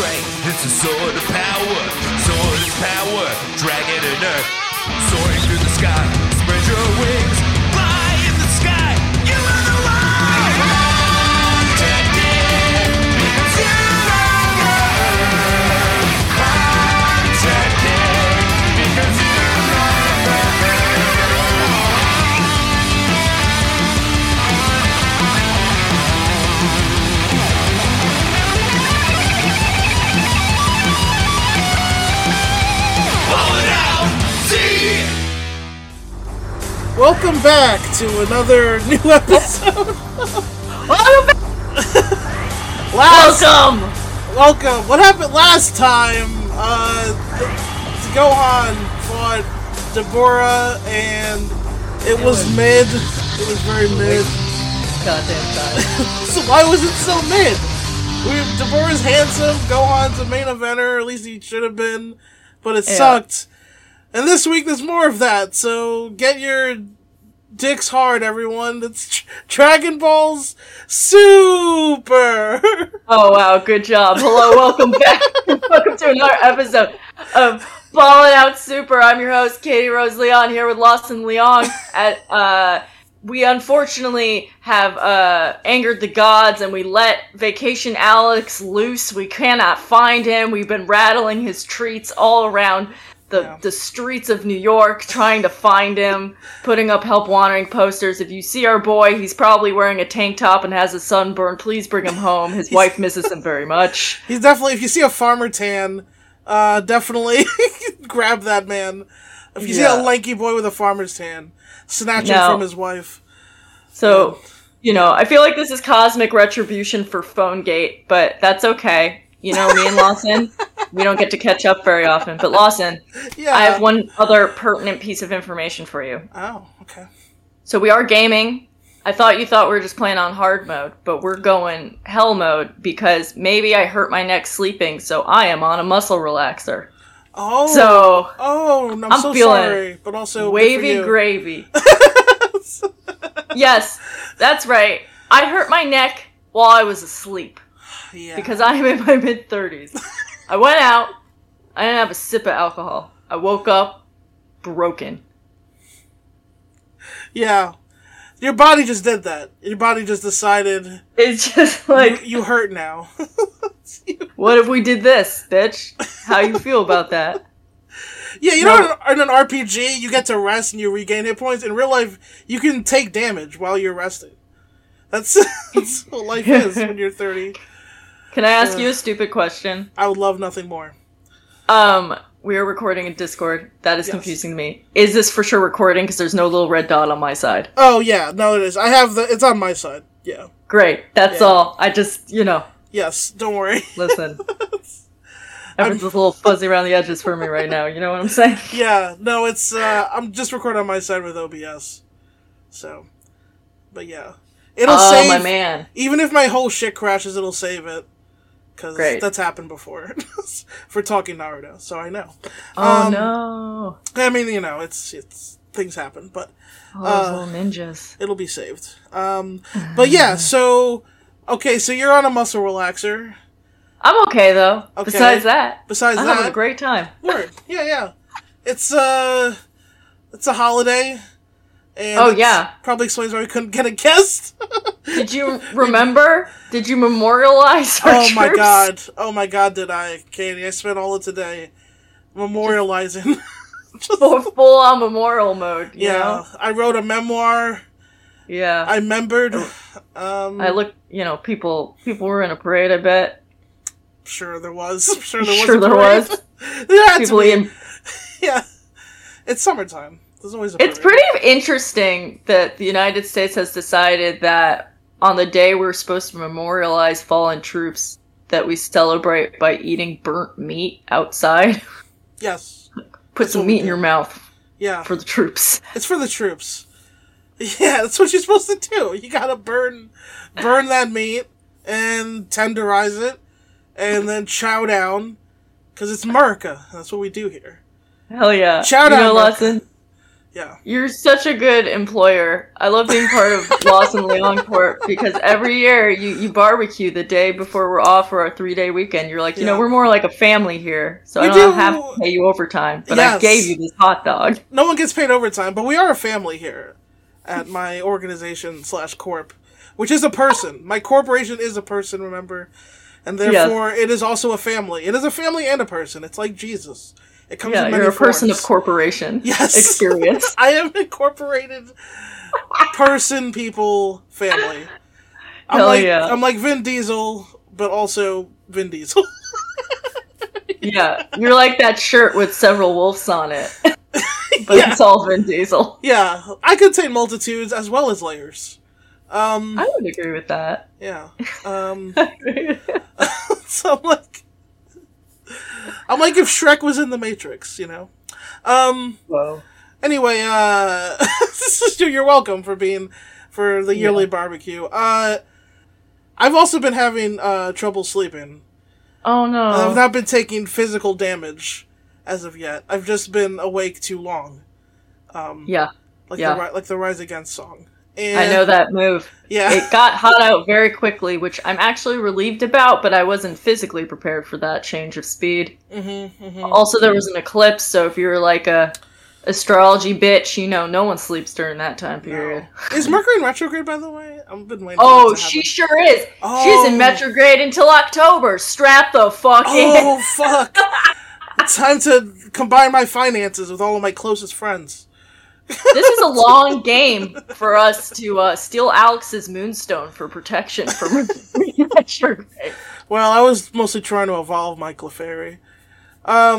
strength, it's a sword of power. Sword is power, dragon and earth. Soaring through the sky, spread your wings. Fly in the sky, you are the one. Contacted, because you're on earth. Contacted, because you're on earth. Welcome back to another new episode. Welcome! What happened last time? Gohan fought Deborah, and it was mid. It was very mid. Goddamn time. So why was it so mid? Deborah's handsome, Gohan's a main eventer, or at least he should have been, but it sucked. And this week, there's more of that, so get your dicks hard, everyone. It's Dragon Ball's Super! Oh, wow, good job. Hello, welcome back. Welcome to another episode of Ballin' Out Super. I'm your host, Katie Rose Leon, here with Lawson Leon. We unfortunately have angered the gods, and we let Vacation Alex loose. We cannot find him. We've been rattling his treats all around the streets of New York, trying to find him, putting up help wandering posters. If you see our boy, he's probably wearing a tank top and has a sunburn. Please bring him home. His wife misses him very much. He's definitely, if you see a farmer tan, definitely grab that man. If you see a lanky boy with a farmer's tan, snatch him from his wife. So, I feel like this is cosmic retribution for PhoneGate, but that's okay. You know, me and Lawson, we don't get to catch up very often. But Lawson, I have one other pertinent piece of information for you. Oh, okay. So we are gaming. I thought you thought we were just playing on hard mode, but we're going hell mode because maybe I hurt my neck sleeping, so I am on a muscle relaxer. Oh. So I'm so feeling sorry, but also wavy gravy. Yes, that's right. I hurt my neck while I was asleep. Yeah. Because I'm in my mid-30s. I went out. I didn't have a sip of alcohol. I woke up broken. Yeah. Your body just did that. Your body just decided... It's just like... You hurt now. What if we did this, bitch? How you feel about that? Yeah, in an RPG, you get to rest and you regain hit points. In real life, you can take damage while you're resting. That's what life is when you're 30. Can I ask you a stupid question? I would love nothing more. We are recording in Discord. That is confusing to me. Is this for sure recording? Because there's no little red dot on my side. Oh, yeah. No, it is. It's on my side. Yeah. Great. That's all. I just, Yes. Don't worry. Listen. Everything's a little fuzzy around the edges for me right now. You know what I'm saying? Yeah. No, it's, I'm just recording on my side with OBS. So. But yeah. It'll save. My man. Even if my whole shit crashes, it'll save it. Because that's happened before for Talking Naruto, so I know. Oh, no. I mean, it's things happen, but... Oh, those little ninjas. It'll be saved. But yeah, so... Okay, so you're on a muscle relaxer. I'm okay, though. Okay. Besides that. I'm having a great time. Word. Yeah. It's a holiday. And probably explains why we couldn't get a guest. Did you remember? Did you memorialize our troops? My God. Oh my God, did I, Katie. I spent all of today memorializing. Just full on memorial mode. You know? I wrote a memoir. Yeah. I remembered. I looked, people were in a parade, I bet. I'm sure there was a parade. Yeah, people in. Yeah. It's summertime. It's pretty interesting that the United States has decided that on the day we're supposed to memorialize fallen troops, that we celebrate by eating burnt meat outside. Yes. Put some meat in your mouth. Yeah. For the troops. It's for the troops. Yeah, that's what you're supposed to do. You gotta burn that meat and tenderize it and then chow down, because it's America. That's what we do here. Hell yeah. Chow down, Lawson. Yeah. You're such a good employer. I love being part of Lawson Leon Corp because every year you barbecue the day before we're off for our 3-day weekend. You're like, you know, we're more like a family here, so I don't have to pay you overtime, but I gave you this hot dog. No one gets paid overtime, but we are a family here at my organization / corp, which is a person. My corporation is a person, remember? And therefore, it is also a family. It is a family and a person. It's like Jesus. It comes in many forms. You're a person of corporation experience. I am incorporated person, people, family. I'm like Vin Diesel, but also Vin Diesel. Yeah, you're like that shirt with several wolves on it, but it's all Vin Diesel. Yeah, I contain multitudes as well as layers. I would agree with that. Yeah. So I'm like if Shrek was in The Matrix, you know? Whoa. Anyway, you're welcome for the yearly barbecue. I've also been having trouble sleeping. Oh, no. I've not been taking physical damage as of yet. I've just been awake too long. Like the Rise Against song. And I know that move. Yeah. It got hot out very quickly, which I'm actually relieved about, but I wasn't physically prepared for that change of speed. Mm-hmm, mm-hmm. Also, there was an eclipse, so if you were like a astrology bitch, you know, no one sleeps during that time period. No. Is Mercury in retrograde, by the way? I've been waiting. Oh, she sure is. Oh. She's in retrograde until October. Strap the fuck in. Oh, fuck. It's time to combine my finances with all of my closest friends. This is a long game for us to steal Alex's moonstone for protection from retrograde. Well, I was mostly trying to evolve my Clefairy. But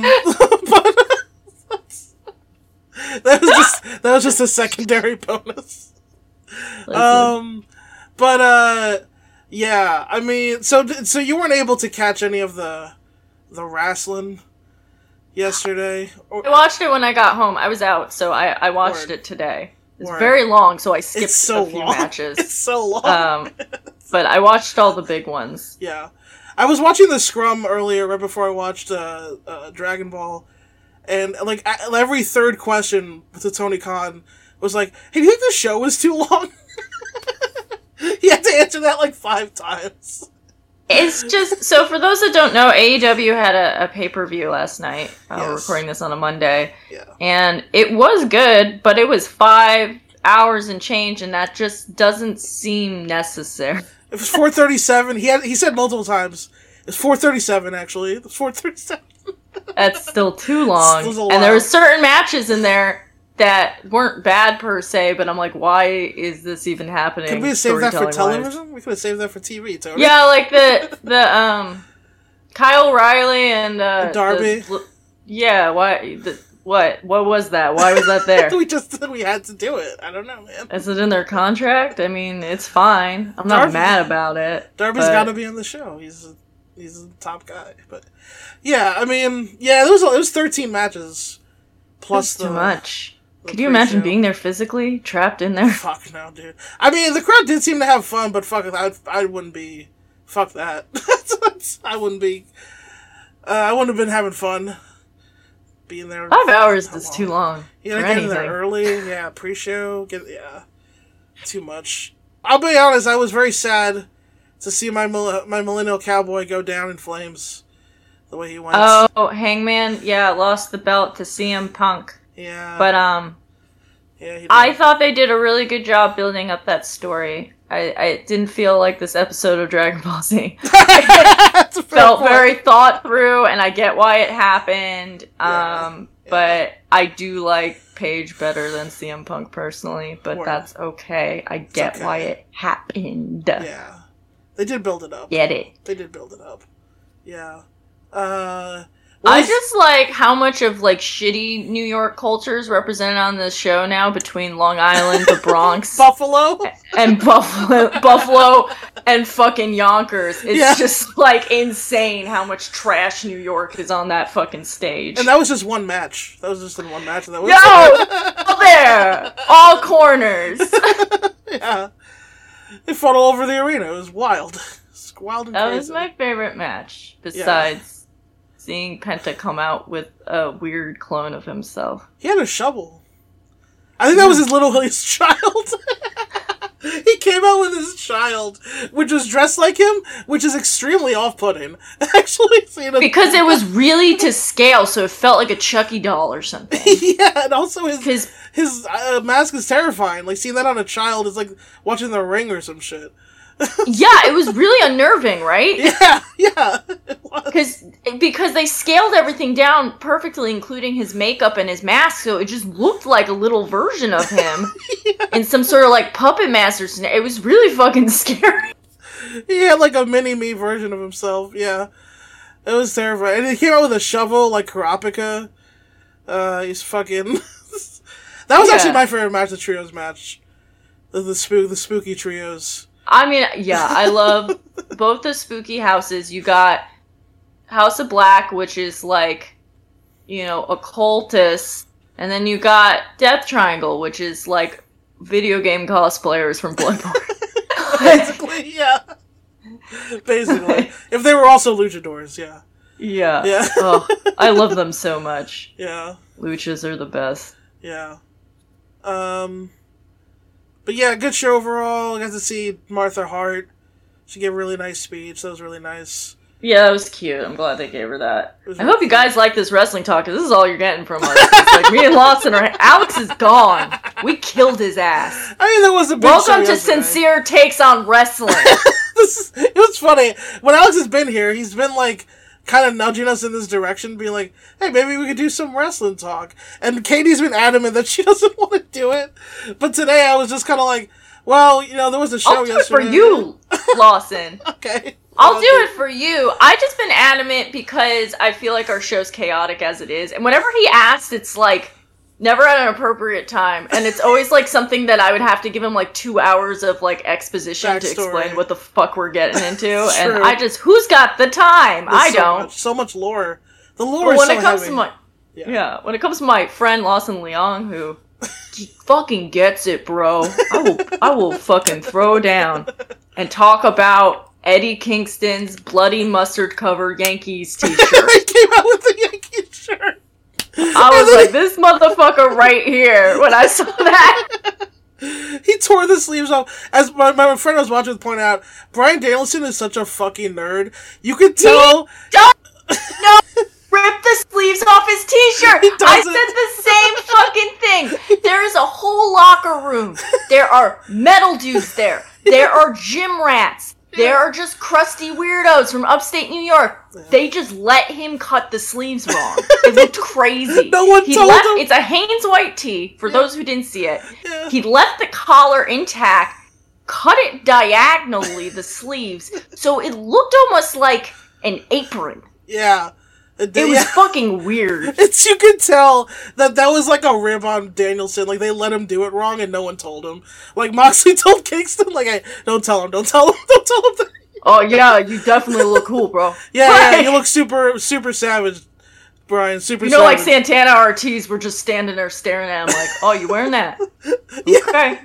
that was just a secondary bonus. Yeah, I mean, so you weren't able to catch any of the wrestling yesterday? I watched it when I got home. I was out, so I watched it today. It's very long, so I skipped a few matches. It's so long. But I watched all the big ones. Yeah. I was watching the Scrum earlier, right before I watched Dragon Ball, and like every third question to Tony Khan was like, hey, do you think the show was too long? He had to answer that like 5 times. It's just, so for those that don't know, AEW had a pay-per-view last night. We're recording this on a Monday. Yeah. And it was good, but it was 5 hours and change, and that just doesn't seem necessary. It was 4:37. He said multiple times, it's 4:37, actually. It was 4:37. That's still too long. And there were certain matches in there that weren't bad per se, but I'm like, why is this even happening? Could we have saved that for television? We could have saved that for TV, totally. Yeah, like the Kyle Riley and Darby. What was that? Why was that there? We had to do it. I don't know, man. Is it in their contract? I mean, it's fine. I'm not mad about it. Darby's got to be on the show. He's a top guy. But yeah, I mean, it was 13 matches plus too much. Could you imagine being there physically, trapped in there? Fuck no, dude. I mean, the crowd did seem to have fun, but fuck, I wouldn't be... Fuck that. I wouldn't be... I wouldn't have been having fun being there. 5 hours is too long. Yeah, getting there early. Yeah, pre-show. Too much. I'll be honest, I was very sad to see my millennial cowboy go down in flames the way he went. Oh, Hangman, lost the belt to CM Punk. Yeah. But, I thought they did a really good job building up that story. I didn't feel like this episode of Dragon Ball Z. It felt very thought through, and I get why it happened. But I do like Paige better than CM Punk personally, but that's okay. I get why it happened. Yeah. They did build it up. Get it. They did build it up. Yeah. I just like how much of like shitty New York culture is represented on this show now between Long Island, the Bronx, Buffalo, and fucking Yonkers. It's just like insane how much trash New York is on that fucking stage. And that was just one match. That was just in one match. That was all there, all corners. Yeah, they fought all over the arena. It was wild. It's wild and crazy. That was my favorite match. Besides. Yeah. Seeing Penta come out with a weird clone of himself. He had a shovel. I think that was his child. He came out with his child, which was dressed like him, which is extremely off-putting. Actually, because it was really to scale, so it felt like a Chucky doll or something. Yeah, and also his mask is terrifying. Like, seeing that on a child is like watching The Ring or some shit. Yeah, it was really unnerving, right? Yeah, it was. Because they scaled everything down perfectly, including his makeup and his mask, so it just looked like a little version of him in some sort of, like, puppet master scenario. It was really fucking scary. He had, like, a mini-me version of himself, yeah. It was terrifying. And he came out with a shovel, like Kurapika. He's fucking... That was actually my favorite match, the trios match. The spooky trios. I mean, yeah, I love both the spooky houses. You got House of Black, which is like, you know, occultists. And then you got Death Triangle, which is like video game cosplayers from Bloodborne. Basically, yeah. Basically. If they were also luchadors, yeah. Yeah. Oh, I love them so much. Yeah. Luchas are the best. Yeah. But yeah, good show overall. I got to see Martha Hart. She gave a really nice speech. That was really nice. Yeah, that was cute. I'm glad they gave her that. I hope you guys like this wrestling talk, because this is all you're getting from us. It's like me and Lawson are... Alex is gone. We killed his ass. I mean, that was a big Welcome to yesterday. Sincere Takes on Wrestling. It was funny. When Alex has been here, he's been like... kind of nudging us in this direction, being like, hey, maybe we could do some wrestling talk. And Katie's been adamant that she doesn't want to do it. But today I was just kind of like, well, you know, there was a show yesterday. I'll do it for you, Lawson. Okay. I'll do it for you. I've just been adamant because I feel like our show's chaotic as it is. And whenever he asks, it's like, never at an appropriate time. And it's always like something that I would have to give him like 2 hours of like exposition backstory. To explain what the fuck we're getting into. And I just, who's got the time? There's I don't. So much lore. The lore is so heavy. When it comes to my friend Lawson Leon, who he fucking gets it, bro. I will fucking throw down and talk about Eddie Kingston's bloody mustard covered Yankees t-shirt. He came out with the Yankees shirt. I was like, this motherfucker right here when I saw that. He tore the sleeves off. As my friend I was watching pointed out, Brian Danielson is such a fucking nerd. You could tell. No, rip the sleeves off his t-shirt. I said the same fucking thing. There is a whole locker room. There are metal dudes there. There are gym rats. There are just crusty weirdos from upstate New York. Yeah. They just let him cut the sleeves wrong. It looked crazy. No one told him. It's a Hanes white tee, for those who didn't see it. Yeah. He left the collar intact, cut it diagonally, the sleeves, so it looked almost like an apron. Yeah. It was fucking weird. You could tell that was like a rib on Danielson. Like, they let him do it wrong and no one told him. Like, Moxley told Kingston, like, hey, don't tell him. That. Oh, yeah, you definitely look cool, bro. Yeah, you look super, super savage, Brian, super savage. You know, like Santana Ortiz were just standing there staring at him like, oh, you wearing that? Yeah. Okay.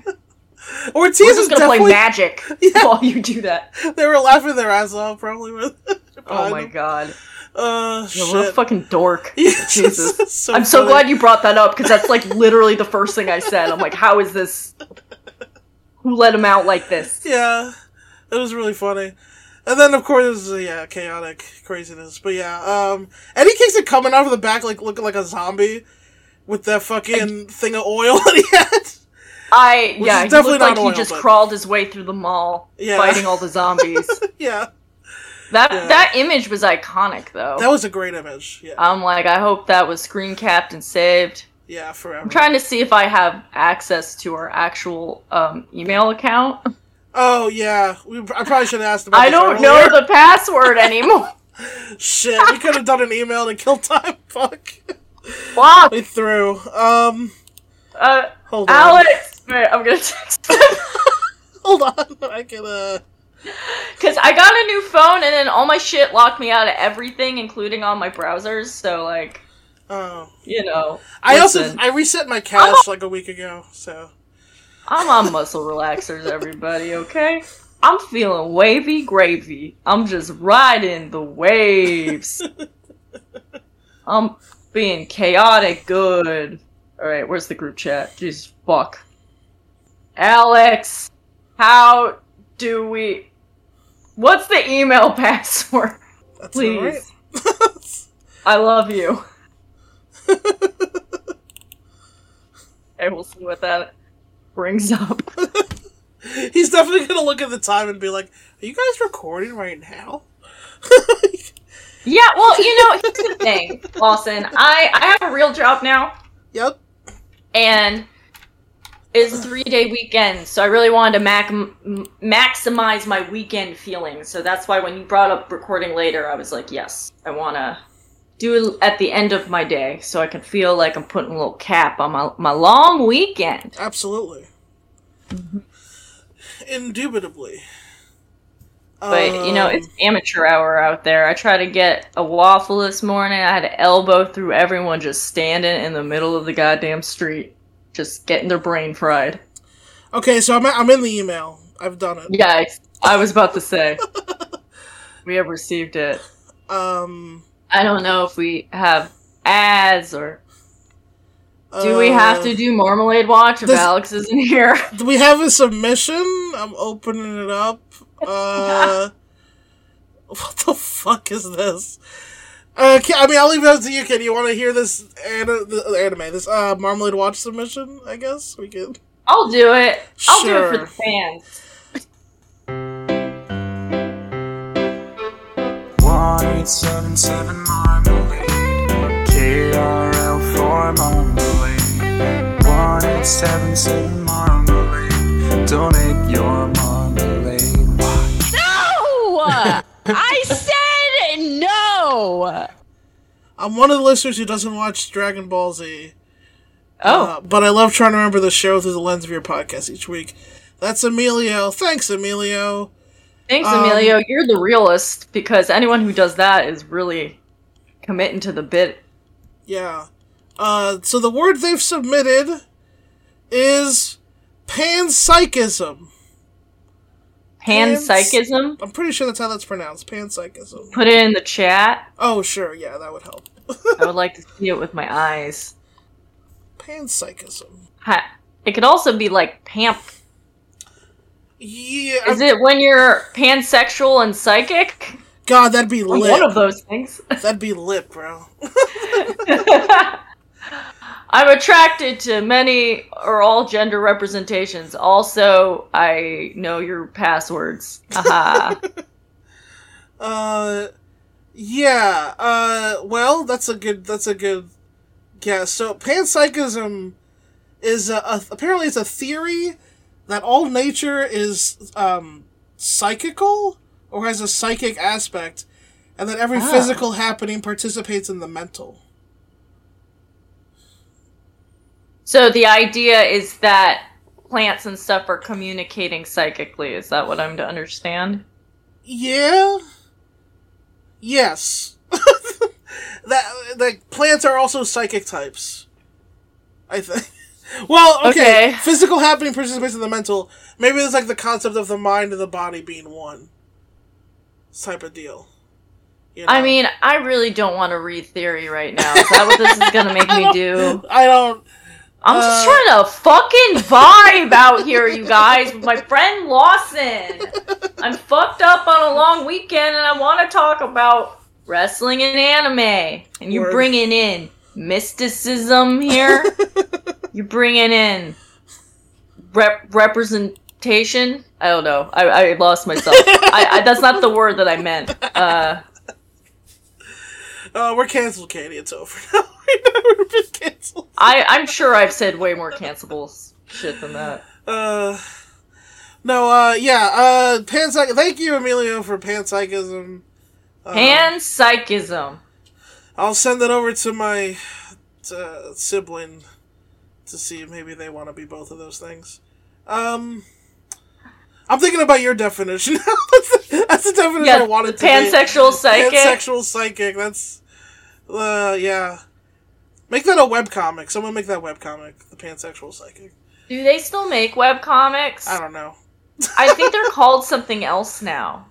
Ortiz is going to play magic while you do that. They were laughing their ass off, probably. Oh, my God. You're a little fucking dork. Yeah, Jesus. So I'm so glad you brought that up, because that's like literally the first thing I said. I'm like, how is this? Who let him out like this? Yeah, it was really funny. And then, of course, chaotic craziness. But yeah, Eddie Kingston coming out of the back, like, looking like a zombie with that fucking thing of oil that he had. He looked like he just crawled his way through the mall, fighting all the zombies. Yeah. That image was iconic, though. That was a great image, yeah. I'm like, I hope that was screen capped and saved. Yeah, forever. I'm trying to see if I have access to our actual email account. Oh, yeah. I probably should have asked about I don't know the password anymore. Shit, we could have done an email to kill time. Fuck. We threw. Hold on. Alex! Wait, I'm gonna text him. Hold on, I can, because I got a new phone, and then all my shit locked me out of everything, including all my browsers, so, like, you know. I reset my cache, like, a week ago, so. I'm on muscle relaxers, everybody, okay? I'm feeling wavy gravy. I'm just riding the waves. I'm being chaotic good. Alright, where's the group chat? Jesus fuck. Alex! How do we... What's the email password? That's please. Right. I love you. Okay, we'll see what that brings up. He's definitely gonna look at the time and be like, are you guys recording right now? Yeah, well, you know, here's the thing, Lawson. I have a real job now. Yep. And it's a 3-day weekend, so I really wanted to maximize my weekend feelings. So that's why when you brought up recording later, I was like, yes, I want to do it at the end of my day so I can feel like I'm putting a little cap on my long weekend. Absolutely. Mm-hmm. Indubitably. But, you know, it's amateur hour out there. I tried to get a waffle this morning. I had to elbow through everyone just standing in the middle of the goddamn street. Just getting their brain fried. Okay, so I'm in the email. I've done it. Yeah, I was about to say. We have received it. I don't know if we have ads or... Do we have to do Marmalade Watch if Alex isn't here? Do we have a submission? I'm opening it up. What the fuck is this? I mean, I'll leave it up to you, Katie. You want to hear this this Marmalade Watch submission, I guess? We could. I'll do it. I'll sure. do it for the fans. Marmalade. KRL for Marmalade. 1877 Marmalade. Donate your Marmalade Watch. No! I said no! I'm one of the listeners who doesn't watch Dragon Ball Z. Oh. But I love trying to remember the show through the lens of your podcast each week. That's Emilio. Thanks, Emilio. Thanks, Emilio. You're the realist, because anyone who does that is really committing to the bit. Yeah. So the word they've submitted is panpsychism. Panpsychism? I'm pretty sure that's how that's pronounced. Panpsychism. Put it in the chat? Oh, sure. Yeah, that would help. I would like to see it with my eyes. Panpsychism. It could also be like pamp. Yeah. Is it when you're pansexual and psychic? God, that'd be lit. One of those things. That'd be lit, bro. I'm attracted to many or all gender representations. Also, I know your passwords. Haha. Yeah. Well, that's a good guess. So, panpsychism is apparently it's a theory that all nature is psychical or has a psychic aspect, and that every physical happening participates in the mental. So the idea is that plants and stuff are communicating psychically. Is that what I'm to understand? Yeah. Yes. that plants are also psychic types, I think. Well, okay. Physical happening participates in the mental. Maybe it's like the concept of the mind and the body being one. This type of deal. You know? I mean, I really don't want to read theory right now. Is that what this is going to make me do? I'm just trying to fucking vibe out here, you guys, with my friend Lawson. I'm fucked up on a long weekend, and I want to talk about wrestling and anime. And you're bringing in mysticism here. You're bringing in representation. I don't know. I lost myself. I that's not the word that I meant. We're canceled, Katie. It's over now. We've been canceled. I'm sure I've said way more cancelable shit than that. Panpsychism. Thank you, Emilio, for panpsychism. Panpsychism. I'll send that over to my sibling to see if maybe they want to be both of those things. I'm thinking about your definition now. That's the definition I wanted to be. Pansexual psychic. Pansexual psychic. That's... yeah. Make that a webcomic. Someone make that webcomic. The pansexual psychic. Do they still make webcomics? I don't know. I think they're called something else now.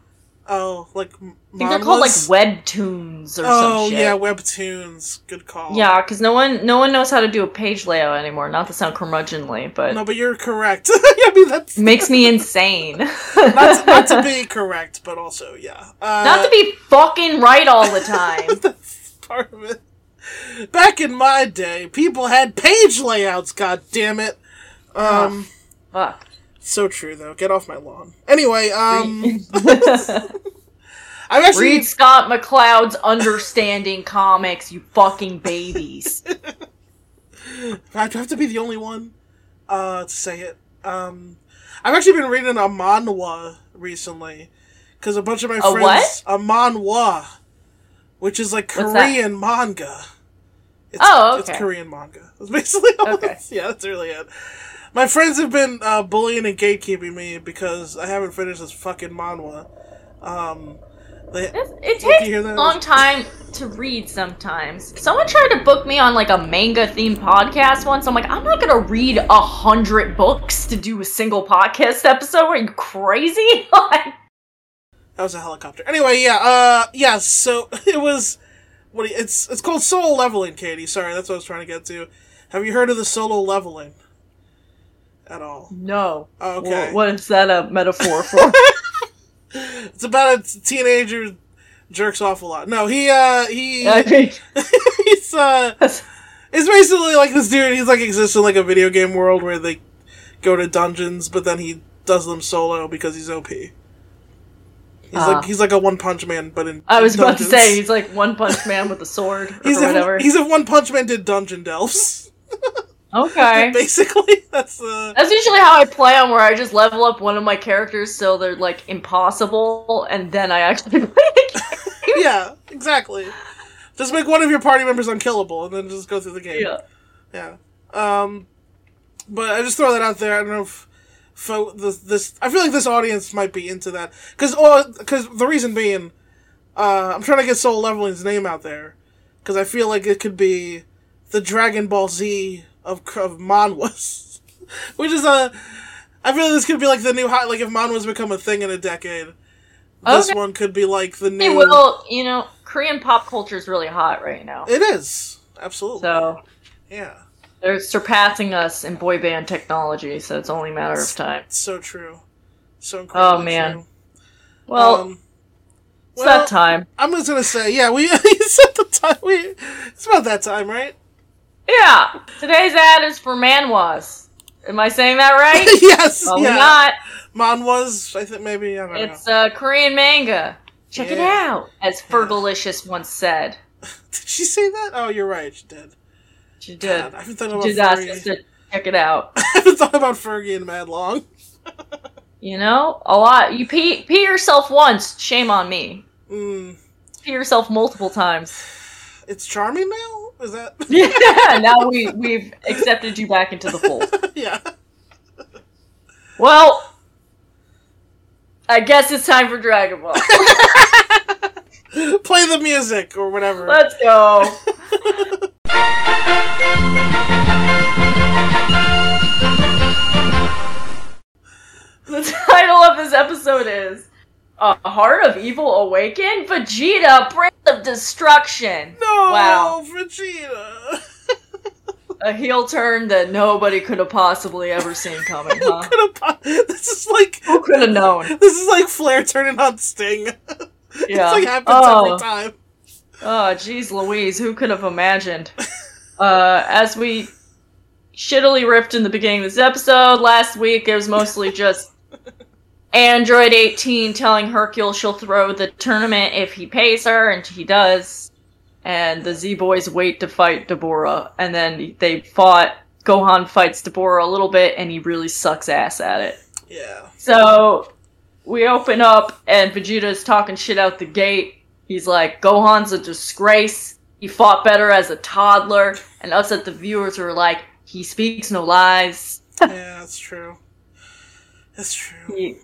Oh, like mom I think they're called like Webtoons or some shit. Oh yeah, Webtoons. Good call. Yeah, because no one knows how to do a page layout anymore. Not to sound curmudgeonly, but no, but you're correct. I mean, that makes me insane. not to be correct, but also yeah, not to be fucking right all the time. That's part of it. Back in my day, people had page layouts. God damn it. Fuck. So true, though. Get off my lawn. Anyway, I'm actually... Read Scott McCloud's Understanding Comics, you fucking babies. I have to be the only one to say it. I've actually been reading a manhwa recently, because a bunch of my friends... A what? A manhwa, which is like Korean manga. Okay. It's Korean manga. That's basically all it's... Yeah, that's really it. My friends have been bullying and gatekeeping me because I haven't finished this fucking manhwa. It takes a long time to read sometimes. Someone tried to book me on like a manga-themed podcast once. I'm like, I'm not going to read 100 books to do a single podcast episode. Are you crazy? That was a helicopter. Anyway, yeah, so it was... It's called Solo Leveling, Katie. Sorry, that's what I was trying to get to. Have you heard of the Solo Leveling? At all. No. Okay. Well, what is that a metaphor for? It's about a teenager who jerks off a lot. No, it's basically like this dude, he's like exists in like a video game world where they go to dungeons, but then he does them solo because he's OP. He's like a One Punch Man, but in I was dungeons. About to say, he's like One Punch Man with a sword or whatever. He's if One Punch Man did Dungeon Delves. Okay. Basically, that's usually how I play them, where I just level up one of my characters so they're, like, impossible, and then I actually play the game. Yeah, exactly. Just make one of your party members unkillable, and then just go through the game. Yeah. But I just throw that out there. I don't know if I feel like this audience might be into that. Because the reason being, I'm trying to get Soul Leveling's name out there, because I feel like it could be the Dragon Ball Z... of manhwas, which is I feel like this could be like the new hot. Like if manhwas become a thing in a decade, this one could be like the new. Well, you know, Korean pop culture is really hot right now. It is absolutely. So yeah, they're surpassing us in boy band technology. So it's only a matter of time. So true. So incredible. Oh man. True. Well. It's that time. I'm just gonna say yeah. We it's at the time. It's about that time, right? Yeah, today's ad is for manhwas. Am I saying that right? Yes. Probably not. Manhwas, I think maybe, I don't know. It's Korean manga. Check it out, as Fergalicious once said. Did she say that? Oh, you're right, she did. She did. God, I haven't thought about Fergie. Check it out. I haven't thought about Fergie in mad long. You know, a lot. You pee yourself once, shame on me. Pee yourself multiple times. It's charming now? Is that? Yeah, now we've accepted you back into the fold. Yeah. Well, I guess it's time for Dragon Ball. Play the music or whatever. Let's go. The title of this episode is Heart of Evil Awakened? Vegeta, Breath of Destruction. No, wow. Vegeta. A heel turn that nobody could have possibly ever seen coming, huh? Who could have known? This is like Flair turning on Sting. Yeah. It's like happens every time. Oh, geez Louise, who could have imagined? As we shittily ripped in the beginning of this episode, last week it was mostly just... Android 18 telling Hercules she'll throw the tournament if he pays her, and he does. And the Z-Boys wait to fight Deborah, and then they fought. Gohan fights Deborah a little bit, and he really sucks ass at it. Yeah. So, we open up, and Vegeta's talking shit out the gate. He's like, Gohan's a disgrace. He fought better as a toddler. And us at the viewers are like, he speaks no lies. Yeah, that's true. That's true.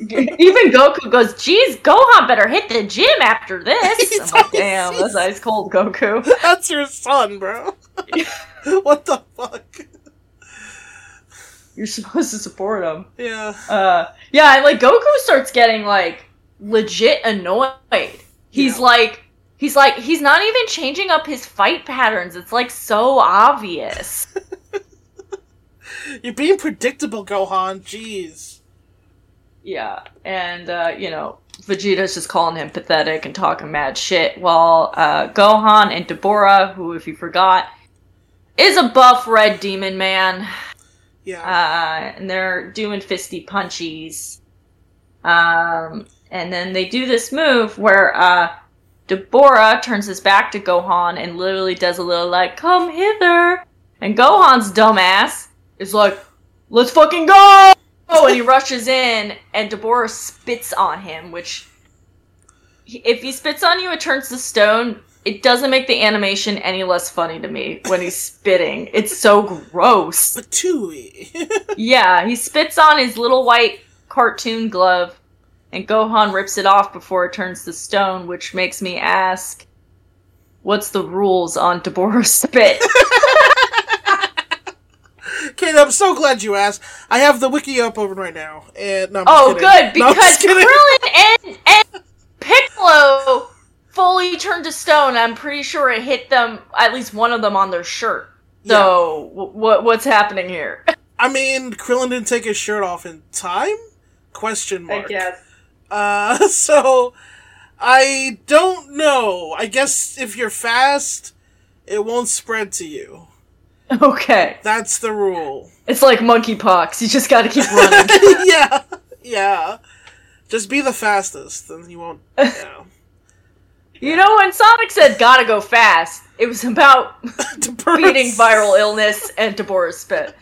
Even Goku goes, geez, Gohan better hit the gym after this. I'm like, damn, that's ice cold, Goku. That's your son, bro. What the fuck? You're supposed to support him. Yeah. And, like, Goku starts getting, like, legit annoyed. He's like, he's not even changing up his fight patterns. It's like so obvious. You're being predictable, Gohan. Jeez. Yeah, and, you know, Vegeta's just calling him pathetic and talking mad shit, while Gohan and Deborah, who, if you forgot, is a buff red demon man. Yeah. And they're doing fisty punchies. And then they do this move where Deborah turns his back to Gohan and literally does a little, like, come hither. And Gohan's dumbass is like, let's fucking go! And he rushes in, and Deborah spits on him, which, if he spits on you, it turns to stone. It doesn't make the animation any less funny to me when he's spitting. It's so gross. Patooey. Yeah, he spits on his little white cartoon glove, and Gohan rips it off before it turns to stone, which makes me ask, what's the rules on Deborah's spit? Kate, I'm so glad you asked. I have the wiki up open right now. And, no, oh, good, because no, Krillin and Piccolo fully turned to stone. I'm pretty sure it hit them, at least one of them, on their shirt. So, yeah. What's happening here? I mean, Krillin didn't take his shirt off in time? Question mark. I guess. So, I don't know. I guess if you're fast, it won't spread to you. Okay. That's the rule. It's like monkeypox. You just gotta keep running. Yeah. Yeah. Just be the fastest, and you won't, you know. You know, when Sonic said, gotta go fast, it was about beating viral illness and Deborah's spit.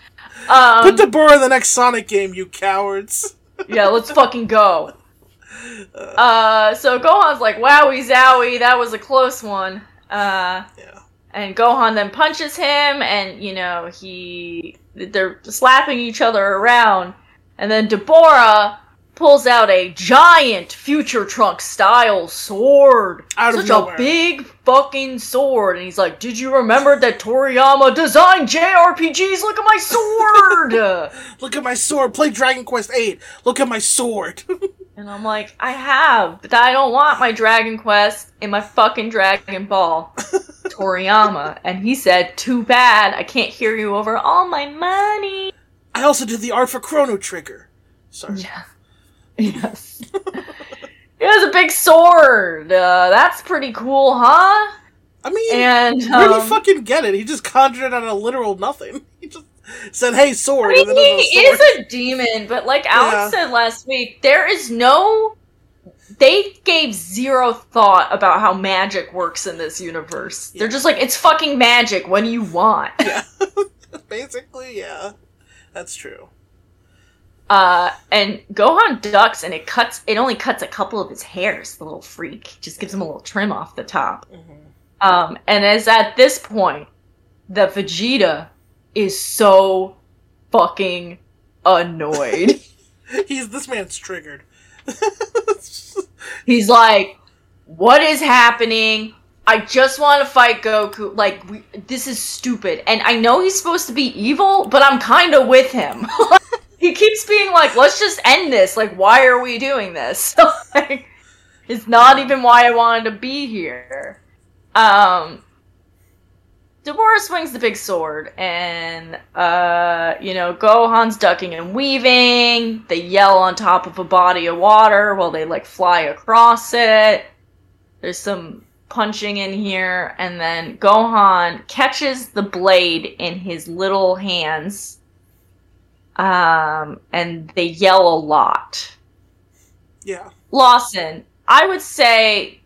Put Deborah in the next Sonic game, you cowards. Yeah, let's fucking go. So Gohan's like, wowie zowie, that was a close one. Yeah. And Gohan then punches him, and, you know, they're slapping each other around. And then Deborah pulls out a giant Future Trunks-style sword. Out of nowhere. Such a big fucking sword. And he's like, did you remember that Toriyama designed JRPGs? Look at my sword! Look at my sword. Play Dragon Quest VIII. Look at my sword. And I'm like, I have, but I don't want my Dragon Quest in my fucking Dragon Ball. Toriyama, and he said, too bad, I can't hear you over all my money. I also did the art for Chrono Trigger. Sorry. Yeah. Yes. He has a big sword. That's pretty cool, huh? I mean, where do you fucking get it? He just conjured it out of literal nothing. He just said, hey, sword. I mean, he is a demon, but like Alex said last week, there is no... They gave zero thought about how magic works in this universe. Yeah. They're just like, it's fucking magic. What do you want? Yeah. Basically, yeah. That's true. And Gohan ducks, and it only cuts a couple of his hairs, the little freak. Just gives him a little trim off the top. Mm-hmm. And it's at this point that Vegeta is so fucking annoyed. This man's triggered. He's like, what is happening? I just want to fight Goku. Like, this is stupid. And I know he's supposed to be evil, but I'm kind of with him. He keeps being like, let's just end this. Like, why are we doing this? So, like, it's not even why I wanted to be here. Deborah swings the big sword, and, you know, Gohan's ducking and weaving. They yell on top of a body of water while they, like, fly across it. There's some punching in here, and then Gohan catches the blade in his little hands, and they yell a lot. Yeah. Lawson, I would say,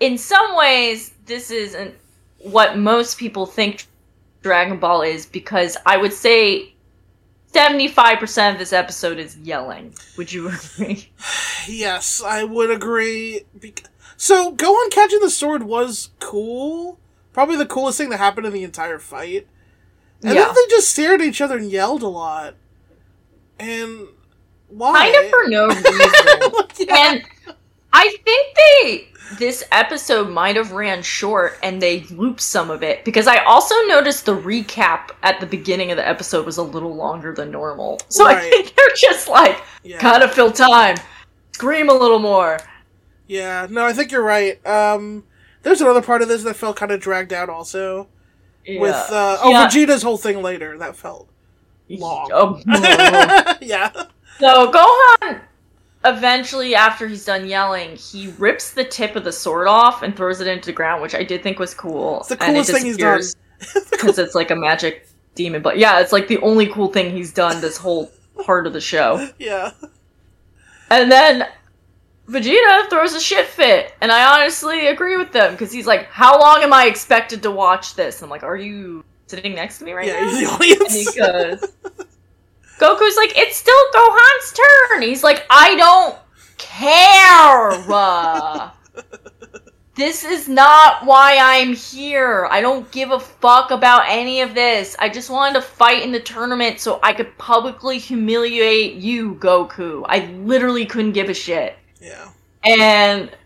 in some ways, this isn't what most people think Dragon Ball is, because I would say 75% of this episode is yelling. Would you agree? Yes, I would agree. So, Gohan catching the sword was cool. Probably the coolest thing that happened in the entire fight. And then they just stared at each other and yelled a lot. And why? Kind of for no reason. And I think this episode might have ran short and they looped some of it, because I also noticed the recap at the beginning of the episode was a little longer than normal. So I think they're just like, gotta fill time, scream a little more, Yeah, no, I think you're right. There's another part of this that felt kind of dragged out also. Yeah. With, Vegeta's whole thing later, that felt long. Oh, no. Yeah. So, Gohan, eventually, after he's done yelling, he rips the tip of the sword off and throws it into the ground, which I did think was cool. It's the coolest thing he's done. Because it's like a magic demon. But yeah, it's like the only cool thing he's done this whole part of the show. Yeah. And then Vegeta throws a shit fit. And I honestly agree with them. Because he's like, how long am I expected to watch this? And I'm like, are you sitting next to me right now? Yeah, the audience. And he goes, Goku's like, it's still Gohan's turn. He's like, I don't care. This is not why I'm here. I don't give a fuck about any of this. I just wanted to fight in the tournament so I could publicly humiliate you, Goku. I literally couldn't give a shit. Yeah. And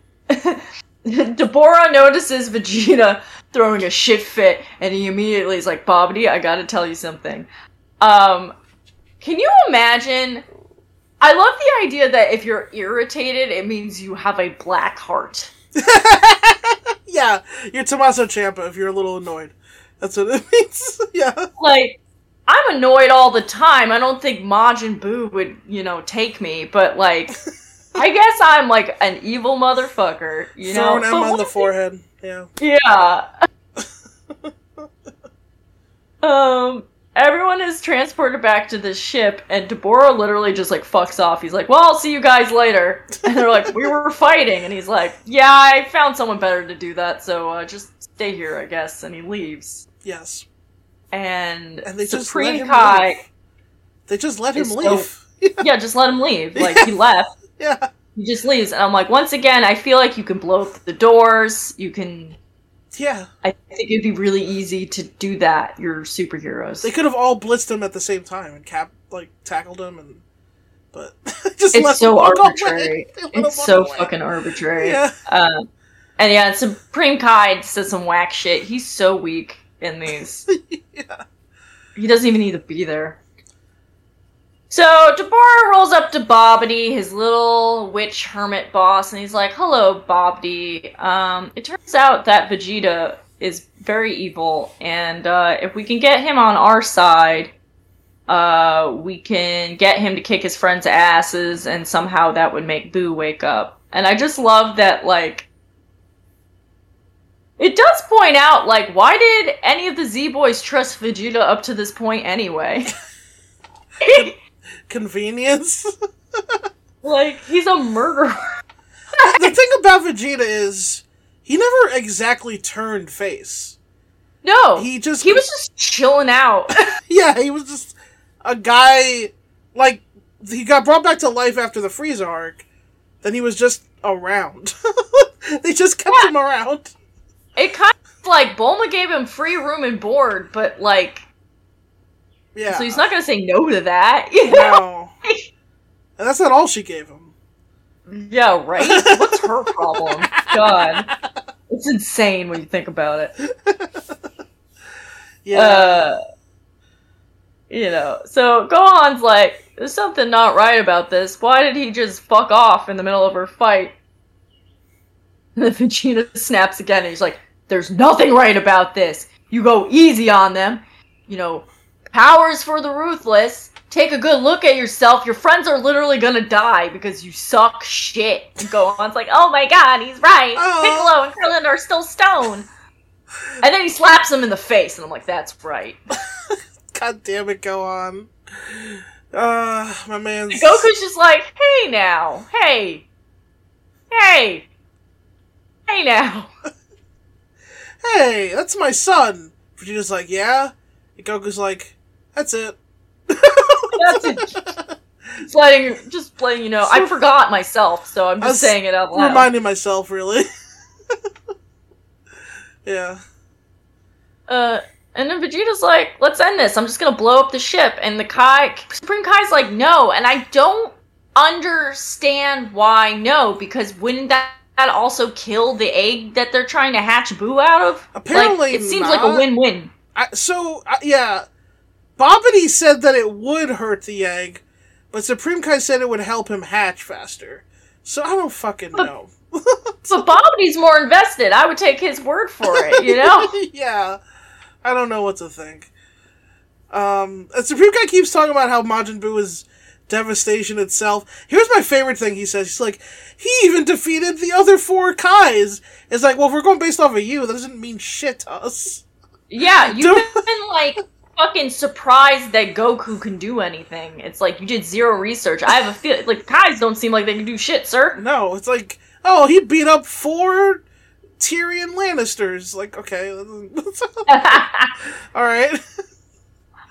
Deborah notices Vegeta throwing a shit fit, and he immediately is like, Babidi, I gotta tell you something. Can you imagine? I love the idea that if you're irritated, it means you have a black heart. Yeah, you're Tommaso Ciampa if you're a little annoyed. That's what it means. Yeah. Like, I'm annoyed all the time. I don't think Majin Buu would, take me, but, like, I guess I'm, like, an evil motherfucker, you know? Throw an M on the forehead. Yeah. Yeah. Everyone is transported back to the ship, and Deborah literally just, like, fucks off. He's like, well, I'll see you guys later. And they're like, we were fighting. And he's like, yeah, I found someone better to do that, so just stay here, I guess. And he leaves. Yes. And they Supreme Kai... They just let him leave. Yeah, just let him leave. Like, he left. Yeah. He just leaves. And I'm like, once again, I feel like you can blow up the doors. You can... Yeah. I think it'd be really easy to do that, you're superheroes. They could have all blitzed him at the same time and tackled him but just it's so arbitrary. It's so fucking arbitrary. Yeah. And Supreme Kai says some whack shit. He's so weak in these. Yeah. He doesn't even need to be there. So, Deborah rolls up to Babidi, his little witch hermit boss, and he's like, hello, Babidi. It turns out that Vegeta is very evil, and if we can get him on our side, we can get him to kick his friends' asses, and somehow that would make Boo wake up. And I just love that, like, it does point out, like, why did any of the Z-Boys trust Vegeta up to this point anyway? Convenience. Like, he's a murderer. The thing about Vegeta is he never exactly turned face. No. He was just chilling out. Yeah, he was just a guy, like, he got brought back to life after the Frieza arc, then he was just around. They just kept him around. It kind of, like, Bulma gave him free room and board, but, like, yeah. So he's not gonna say no to that. No. And that's not all she gave him. Yeah, right? What's her problem? God. It's insane when you think about it. Yeah. So Gohan's like, there's something not right about this. Why did he just fuck off in the middle of her fight? And then Vegeta snaps again and he's like, there's nothing right about this. You go easy on them. Powers for the ruthless. Take a good look at yourself. Your friends are literally gonna die because you suck shit. And Gohan's like, oh my god, he's right. Oh. Piccolo and Krillin are still stone. And then he slaps him in the face, and I'm like, that's right. God damn it, Gohan. My man's... And Goku's just like, hey now. Hey. Hey. Hey now. Hey, that's my son. Vegeta's like, yeah? And Goku's like... That's it. That's it. Just letting you know. I forgot myself, so I'm just saying it out loud. Reminding myself, really. Yeah. And then Vegeta's like, let's end this. I'm just gonna blow up the ship. And the Supreme Kai's like, no. And I don't understand why no, because wouldn't that also kill the egg that they're trying to hatch Boo out of? Apparently it seems like a win-win. Yeah... Babidi said that it would hurt the egg, but Supreme Kai said it would help him hatch faster. So I don't fucking know. But Bobity's more invested. I would take his word for it, you know? Yeah. I don't know what to think. Supreme Kai keeps talking about how Majin Buu is devastation itself. Here's my favorite thing he says. He's like, he even defeated the other four Kais. It's like, well, if we're going based off of you, that doesn't mean shit to us. Yeah, you've been, like, fucking surprised that Goku can do anything. It's like, you did zero research. I have a feeling, like, Kais don't seem like they can do shit, sir. No, it's like, oh, he beat up four Tyrion Lannisters. Like, okay. Alright.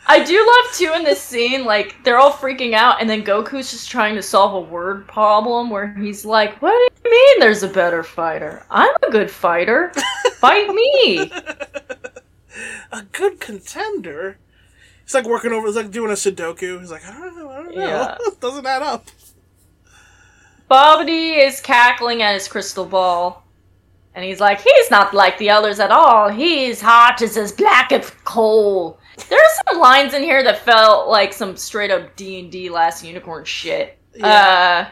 I do love, too, in this scene, like, they're all freaking out, and then Goku's just trying to solve a word problem where he's like, what do you mean there's a better fighter? I'm a good fighter. Fight me. A good contender? He's, like, working over, he's, like, doing a Sudoku. He's like, I don't know. Yeah. It doesn't add up. Babidi is cackling at his crystal ball. And he's like, he's not like the others at all. He's hot as black as coal. There are some lines in here that felt like some straight up D&D Last Unicorn shit. Yeah.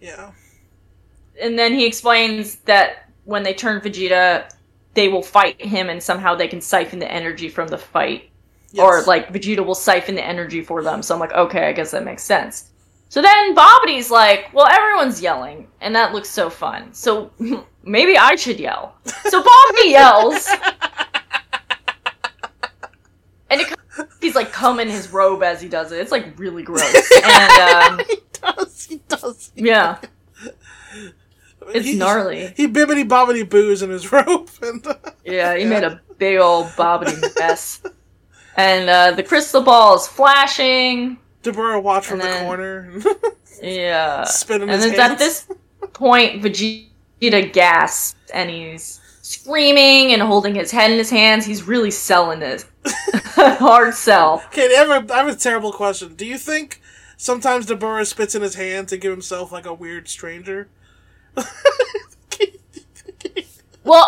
Yeah. And then he explains that when they turn Vegeta, they will fight him and somehow they can siphon the energy from the fight. Yes. Or like Vegeta will siphon the energy for them. So I'm like, okay, I guess that makes sense. So then Babidi's like, well, everyone's yelling, and that looks so fun. So maybe I should yell. So Babidi yells. And he's like cum in his robe as he does it. It's like really gross. And he does. Yeah. It's gnarly. He bibbity bobbity boos in his robe. And, yeah, he made a big old bobbity mess. And the crystal ball is flashing. Deborah watched from the corner. Yeah. Spinning his hands. And at this point, Vegeta gasps, and he's screaming and holding his head in his hands. He's really selling this. Hard sell. Okay, I have a terrible question. Do you think sometimes Deborah spits in his hand to give himself, like, a weird stranger? Well,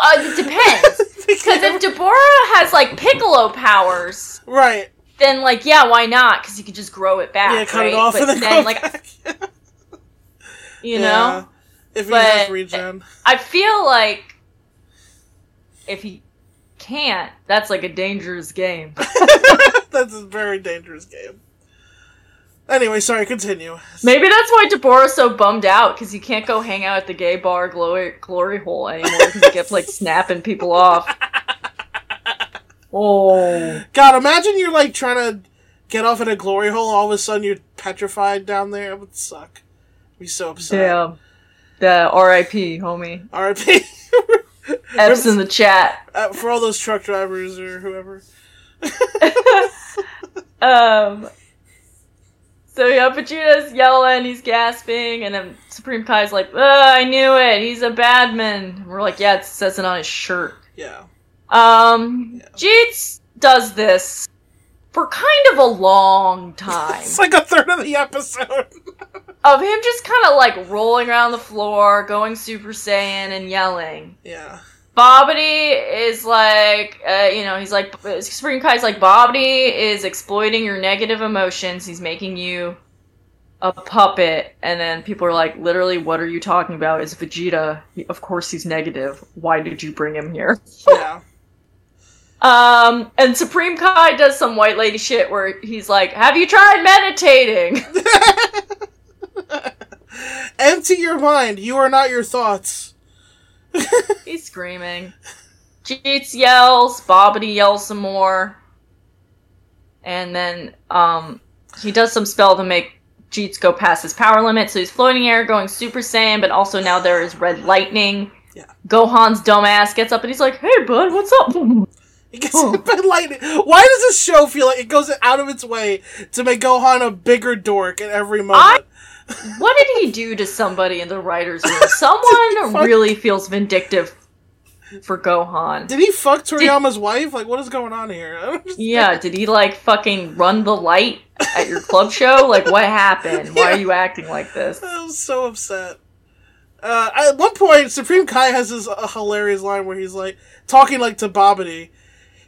it depends. Because if Deborah has, like, Piccolo powers... Right. Then, like, yeah, why not? Because you could just grow it back, yeah, cut right? it off but and then like, back. You know? If he has regen. I feel like if he can't, that's like a dangerous game. That's a very dangerous game. Anyway, sorry, continue. Maybe that's why Deborah's so bummed out, because you can't go hang out at the gay bar glory hole anymore, because you kept, like, snapping people off. Oh. God, imagine you're, like, trying to get off in a glory hole, all of a sudden you're petrified down there. It would suck. I'd be so upset. Damn. The R.I.P., homie. R.I.P. F's in the chat. For all those truck drivers or whoever. So, yeah, Vegeta's yelling, he's gasping, and then Supreme Kai's like, oh, I knew it, he's a bad man. And we're like, yeah, it says it on his shirt. Yeah. Jeets does this for kind of a long time. It's like a third of the episode. Of him just kind of like rolling around the floor, going Super Saiyan and yelling. Yeah. Babidi is like, he's like, Supreme Kai's like, Babidi is exploiting your negative emotions. He's making you a puppet. And then people are like, literally, what are you talking about? It's Vegeta. Of course he's negative. Why did you bring him here? Yeah. And Supreme Kai does some white lady shit where he's like, have you tried meditating? Empty your mind. You are not your thoughts. He's screaming. Jeets yells. Babidi yells some more. And then, he does some spell to make Jeets go past his power limit. So he's floating air, going Super Saiyan, but also now there is red lightning. Yeah. Gohan's dumbass gets up and he's like, hey, bud, what's up? It gets hit by lightning. Why does this show feel like it goes out of its way to make Gohan a bigger dork at every moment? What did he do to somebody in the writer's room? Someone really feels vindictive for Gohan. Did he fuck Toriyama's wife? Like, what is going on here? Yeah, did he, like, fucking run the light at your club show? Like, what happened? Yeah. Why are you acting like this? I was so upset. At one point, Supreme Kai has this hilarious line where he's, like, talking, like, to Babidi.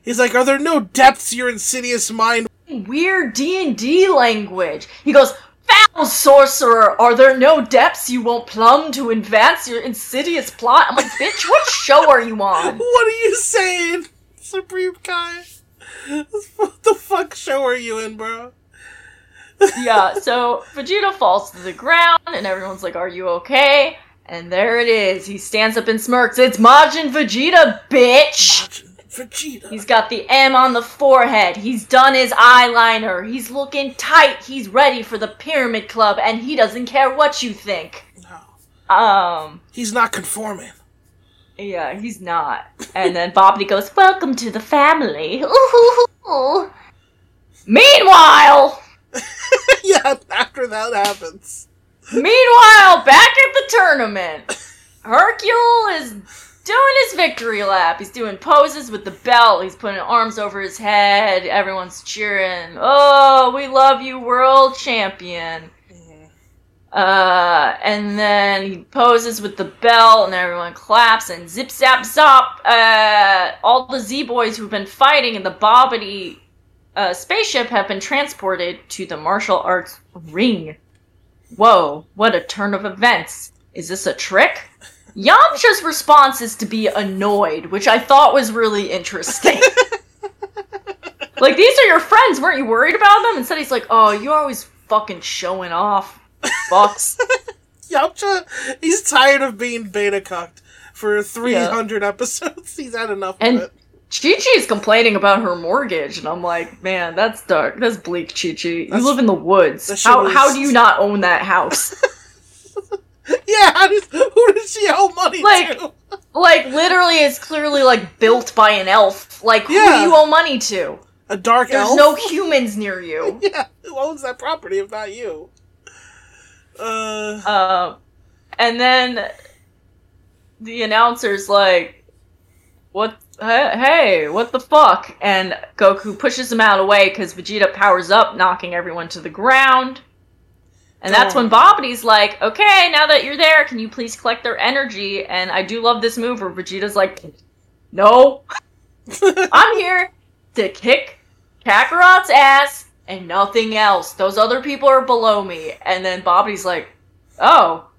He's like, are there no depths to your insidious mind? Weird D&D language. He goes, Foul sorcerer! Are there no depths you won't plumb to advance your insidious plot? I'm like, bitch, what show are you on? What are you saying, Supreme Kai? What the fuck show are you in, bro? Yeah, so Vegeta falls to the ground, and everyone's like, are you okay? And there it is. He stands up and smirks. It's Majin Vegeta, bitch! Majin Vegeta. He's got the M on the forehead. He's done his eyeliner. He's looking tight. He's ready for the Pyramid Club, and he doesn't care what you think. No. He's not conforming. Yeah, he's not. And then Babidi goes, welcome to the family. Ooh. Meanwhile! Yeah, after that happens. Meanwhile, back at the tournament, Hercules is doing his victory lap. He's doing poses with the belt. He's putting arms over his head. Everyone's cheering. Oh, we love you, world champion. Mm-hmm. And then he poses with the belt, and everyone claps and zip, zap, zop. All the Z-Boys who've been fighting in the Babidi spaceship have been transported to the martial arts ring. Whoa, what a turn of events. Is this a trick? Yamcha's response is to be annoyed, which I thought was really interesting. Like, these are your friends, weren't you worried about them? Instead he's like, oh, you're always fucking showing off, fucks. Yamcha, he's tired of being beta cucked for 300 episodes. He's had enough of it. Chi-Chi's complaining about her mortgage, and I'm like, man, that's dark. That's bleak, Chi-Chi. You live in the woods. How do you not own that house? Yeah, who does she owe money to? Like, literally, it's clearly, like, built by an elf. Like, who do you owe money to? A dark elf? There's no humans near you. Yeah, who owns that property if not you? And then the announcer's like, what? Hey, what the fuck? And Goku pushes him out of the way because Vegeta powers up, knocking everyone to the ground. And that's when Babidi's like, okay, now that you're there, can you please collect their energy? And I do love this move where Vegeta's like, no. I'm here to kick Kakarot's ass and nothing else. Those other people are below me. And then Babidi's like, oh.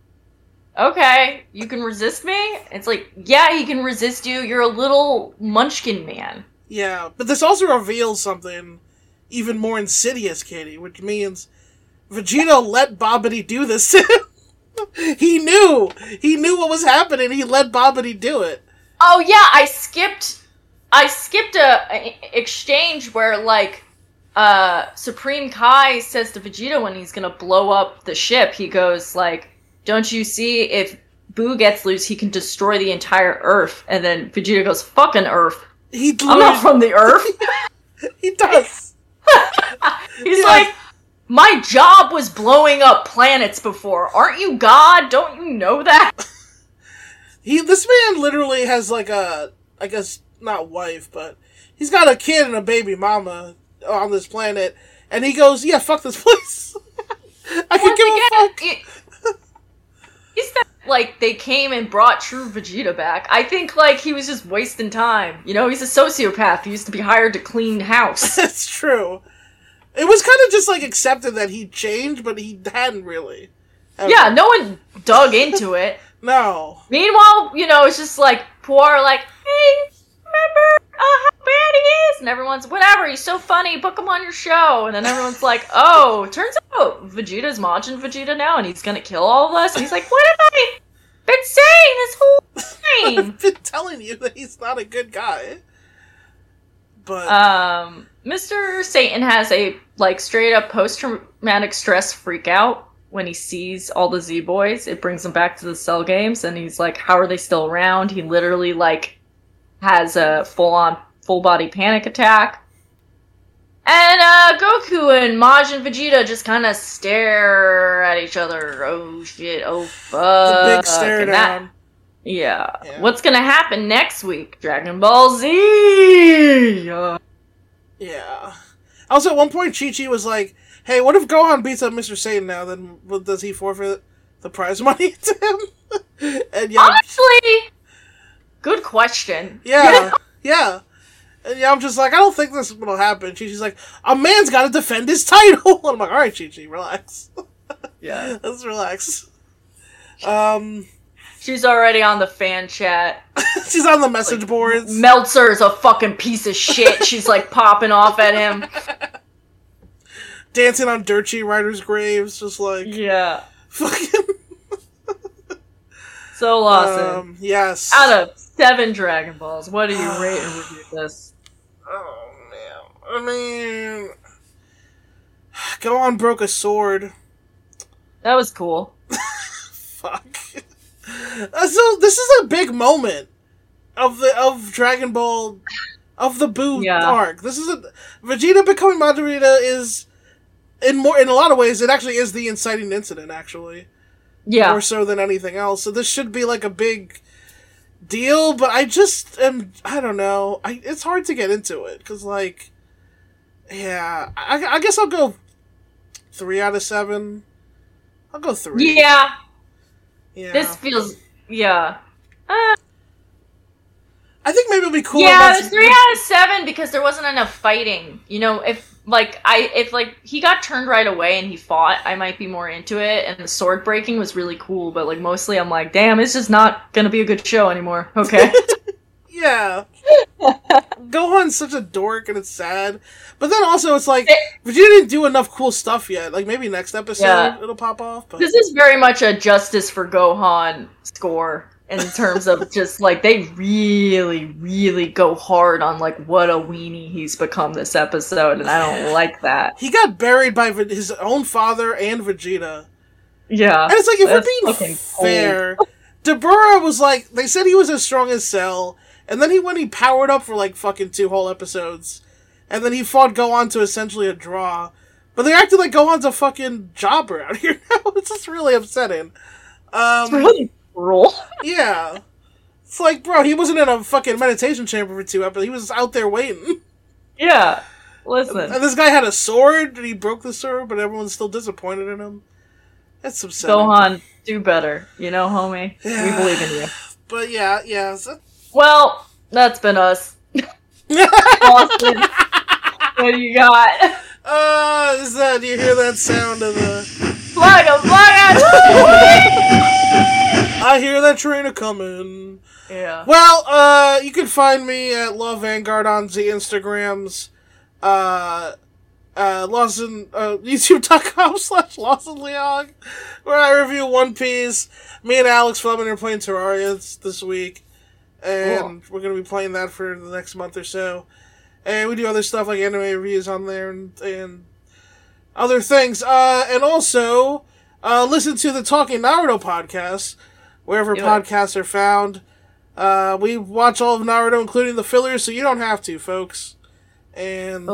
Okay, you can resist me? It's like, yeah, he can resist you. You're a little munchkin man. Yeah, but this also reveals something even more insidious, Katie, which means Vegeta let Babidi do this to him. He knew what was happening. He let Babidi do it. Oh, yeah, I skipped a exchange where, like, Supreme Kai says to Vegeta when he's going to blow up the ship, he goes, like, don't you see, if Boo gets loose, he can destroy the entire Earth. And then Vegeta goes, fucking Earth. I'm not from the Earth. He does. He's like, my job was blowing up planets before. Aren't you God? Don't you know that? This man literally has like a, I guess, not wife, but he's got a kid and a baby mama on this planet. And he goes, yeah, fuck this place. I could give a fuck. He's that, like, they came and brought true Vegeta back. I think, like, he was just wasting time. You know, he's a sociopath. He used to be hired to clean house. That's true. It was kind of just, like, accepted that he changed, but he hadn't really. Ever. Yeah, no one dug into it. No. Meanwhile, you know, it's just, like, poor, like, hey, remember how bad he is? And everyone's, whatever, he's so funny, book him on your show. And then everyone's like, oh, turns out Vegeta's Majin Vegeta now, and he's gonna kill all of us. And he's like, what have I been saying this whole time? I've been telling you that he's not a good guy. But Mr. Satan has a, like, straight up post-traumatic stress freak out when he sees all the Z-Boys. It brings him back to the Cell games, and he's like, how are they still around? He literally, like, has a full-on, full-body panic attack. And Goku and Majin Vegeta just kind of stare at each other. Oh shit! Oh fuck! The big stare down. Yeah. What's gonna happen next week? Dragon Ball Z. Yeah. Also, at one point, Chi-Chi was like, "Hey, what if Gohan beats up Mr. Satan now? Then does he forfeit the prize money to him?" And honestly, good question. Yeah. Yeah. And I'm just like, I don't think this will happen. Chi-Chi's like, a man's got to defend his title. And I'm like, all right, Chi-Chi, relax. Yeah. Let's relax. She's already on the fan chat. She's on the message boards. Meltzer is a fucking piece of shit. She's like popping off at him. Dancing on dirty writers' graves, just like... Yeah. Fucking... So, Lawson. Yes. Out of 7 Dragon Balls, what do you rate and review this? Oh, man. I mean... Gohan broke a sword. That was cool. Fuck. So this is a big moment of Dragon Ball, of the Buu arc. This is Vegeta becoming Majin Vegeta is in a lot of ways it actually is the inciting incident actually, more so than anything else. So this should be like a big deal, but I don't know. It's hard to get into it because I guess I'll go 3 out of 7. I'll go 3. Yeah. Yeah. This feels... Yeah. I think maybe it'll be cool. Yeah, it was 3 out of 7 because there wasn't enough fighting. You know, if he got turned right away and he fought, I might be more into it. And the sword breaking was really cool. But, mostly I'm like, damn, it's just not going to be a good show anymore. Okay. Yeah. Gohan's such a dork and it's sad. But then also it's like, Vegeta didn't do enough cool stuff yet. Maybe next episode it'll pop off. But... This is very much a Justice for Gohan score in terms of just they really, really go hard on what a weenie he's become this episode, and I don't like that. He got buried by his own father and Vegeta. Yeah. And it's if we're being fair, Deborah was they said he was as strong as Cell. And then he powered up for, fucking 2 whole episodes. And then he fought Gohan to essentially a draw. But they're acting like Gohan's a fucking jobber out here now. It's just really upsetting. It's really cruel. Yeah. It's bro, he wasn't in a fucking meditation chamber for 2 episodes. He was out there waiting. Yeah. Listen. And this guy had a sword, and he broke the sword, but everyone's still disappointed in him. That's upsetting. Gohan, do better. You know, homie? Yeah. We believe in you. But yeah. Well, that's been us. Boston, what do you got? Do you hear that sound of the... Plug 'em! I hear that train a-coming. Yeah. Well, you can find me at Law Vanguard on the Instagrams. Lawson, YouTube.com/LawsonLeon, where I review One Piece. Me and Alex Fleming are playing Terraria this week. And cool. We're going to be playing that for the next month or so. And we do other stuff like anime reviews on there and other things. And also, listen to the Talking Naruto podcast, wherever podcasts are found. We watch all of Naruto, including the fillers, so you don't have to, folks. And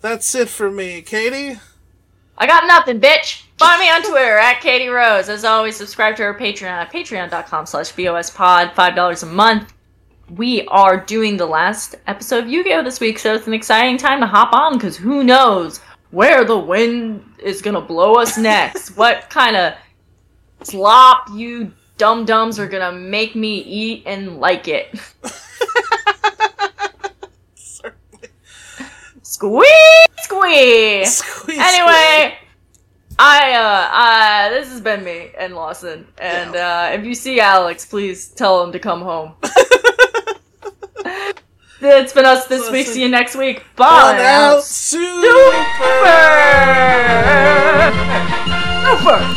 that's it for me. Katie? I got nothing, bitch. Find me on Twitter at Katie Rose. As always, subscribe to our Patreon at patreon.com/BOSpod, $5 a month. We are doing the last episode of Yu-Gi-Oh! This week, so it's an exciting time to hop on, because who knows where the wind is going to blow us next. What kind of slop you dum-dums are going to make me eat and like it. Squeeze, squeeze. Squeeze. Anyway, this has been me and Lawson. And if you see Alex, please tell him to come home. It's been us this week. See you next week. Bye. Super.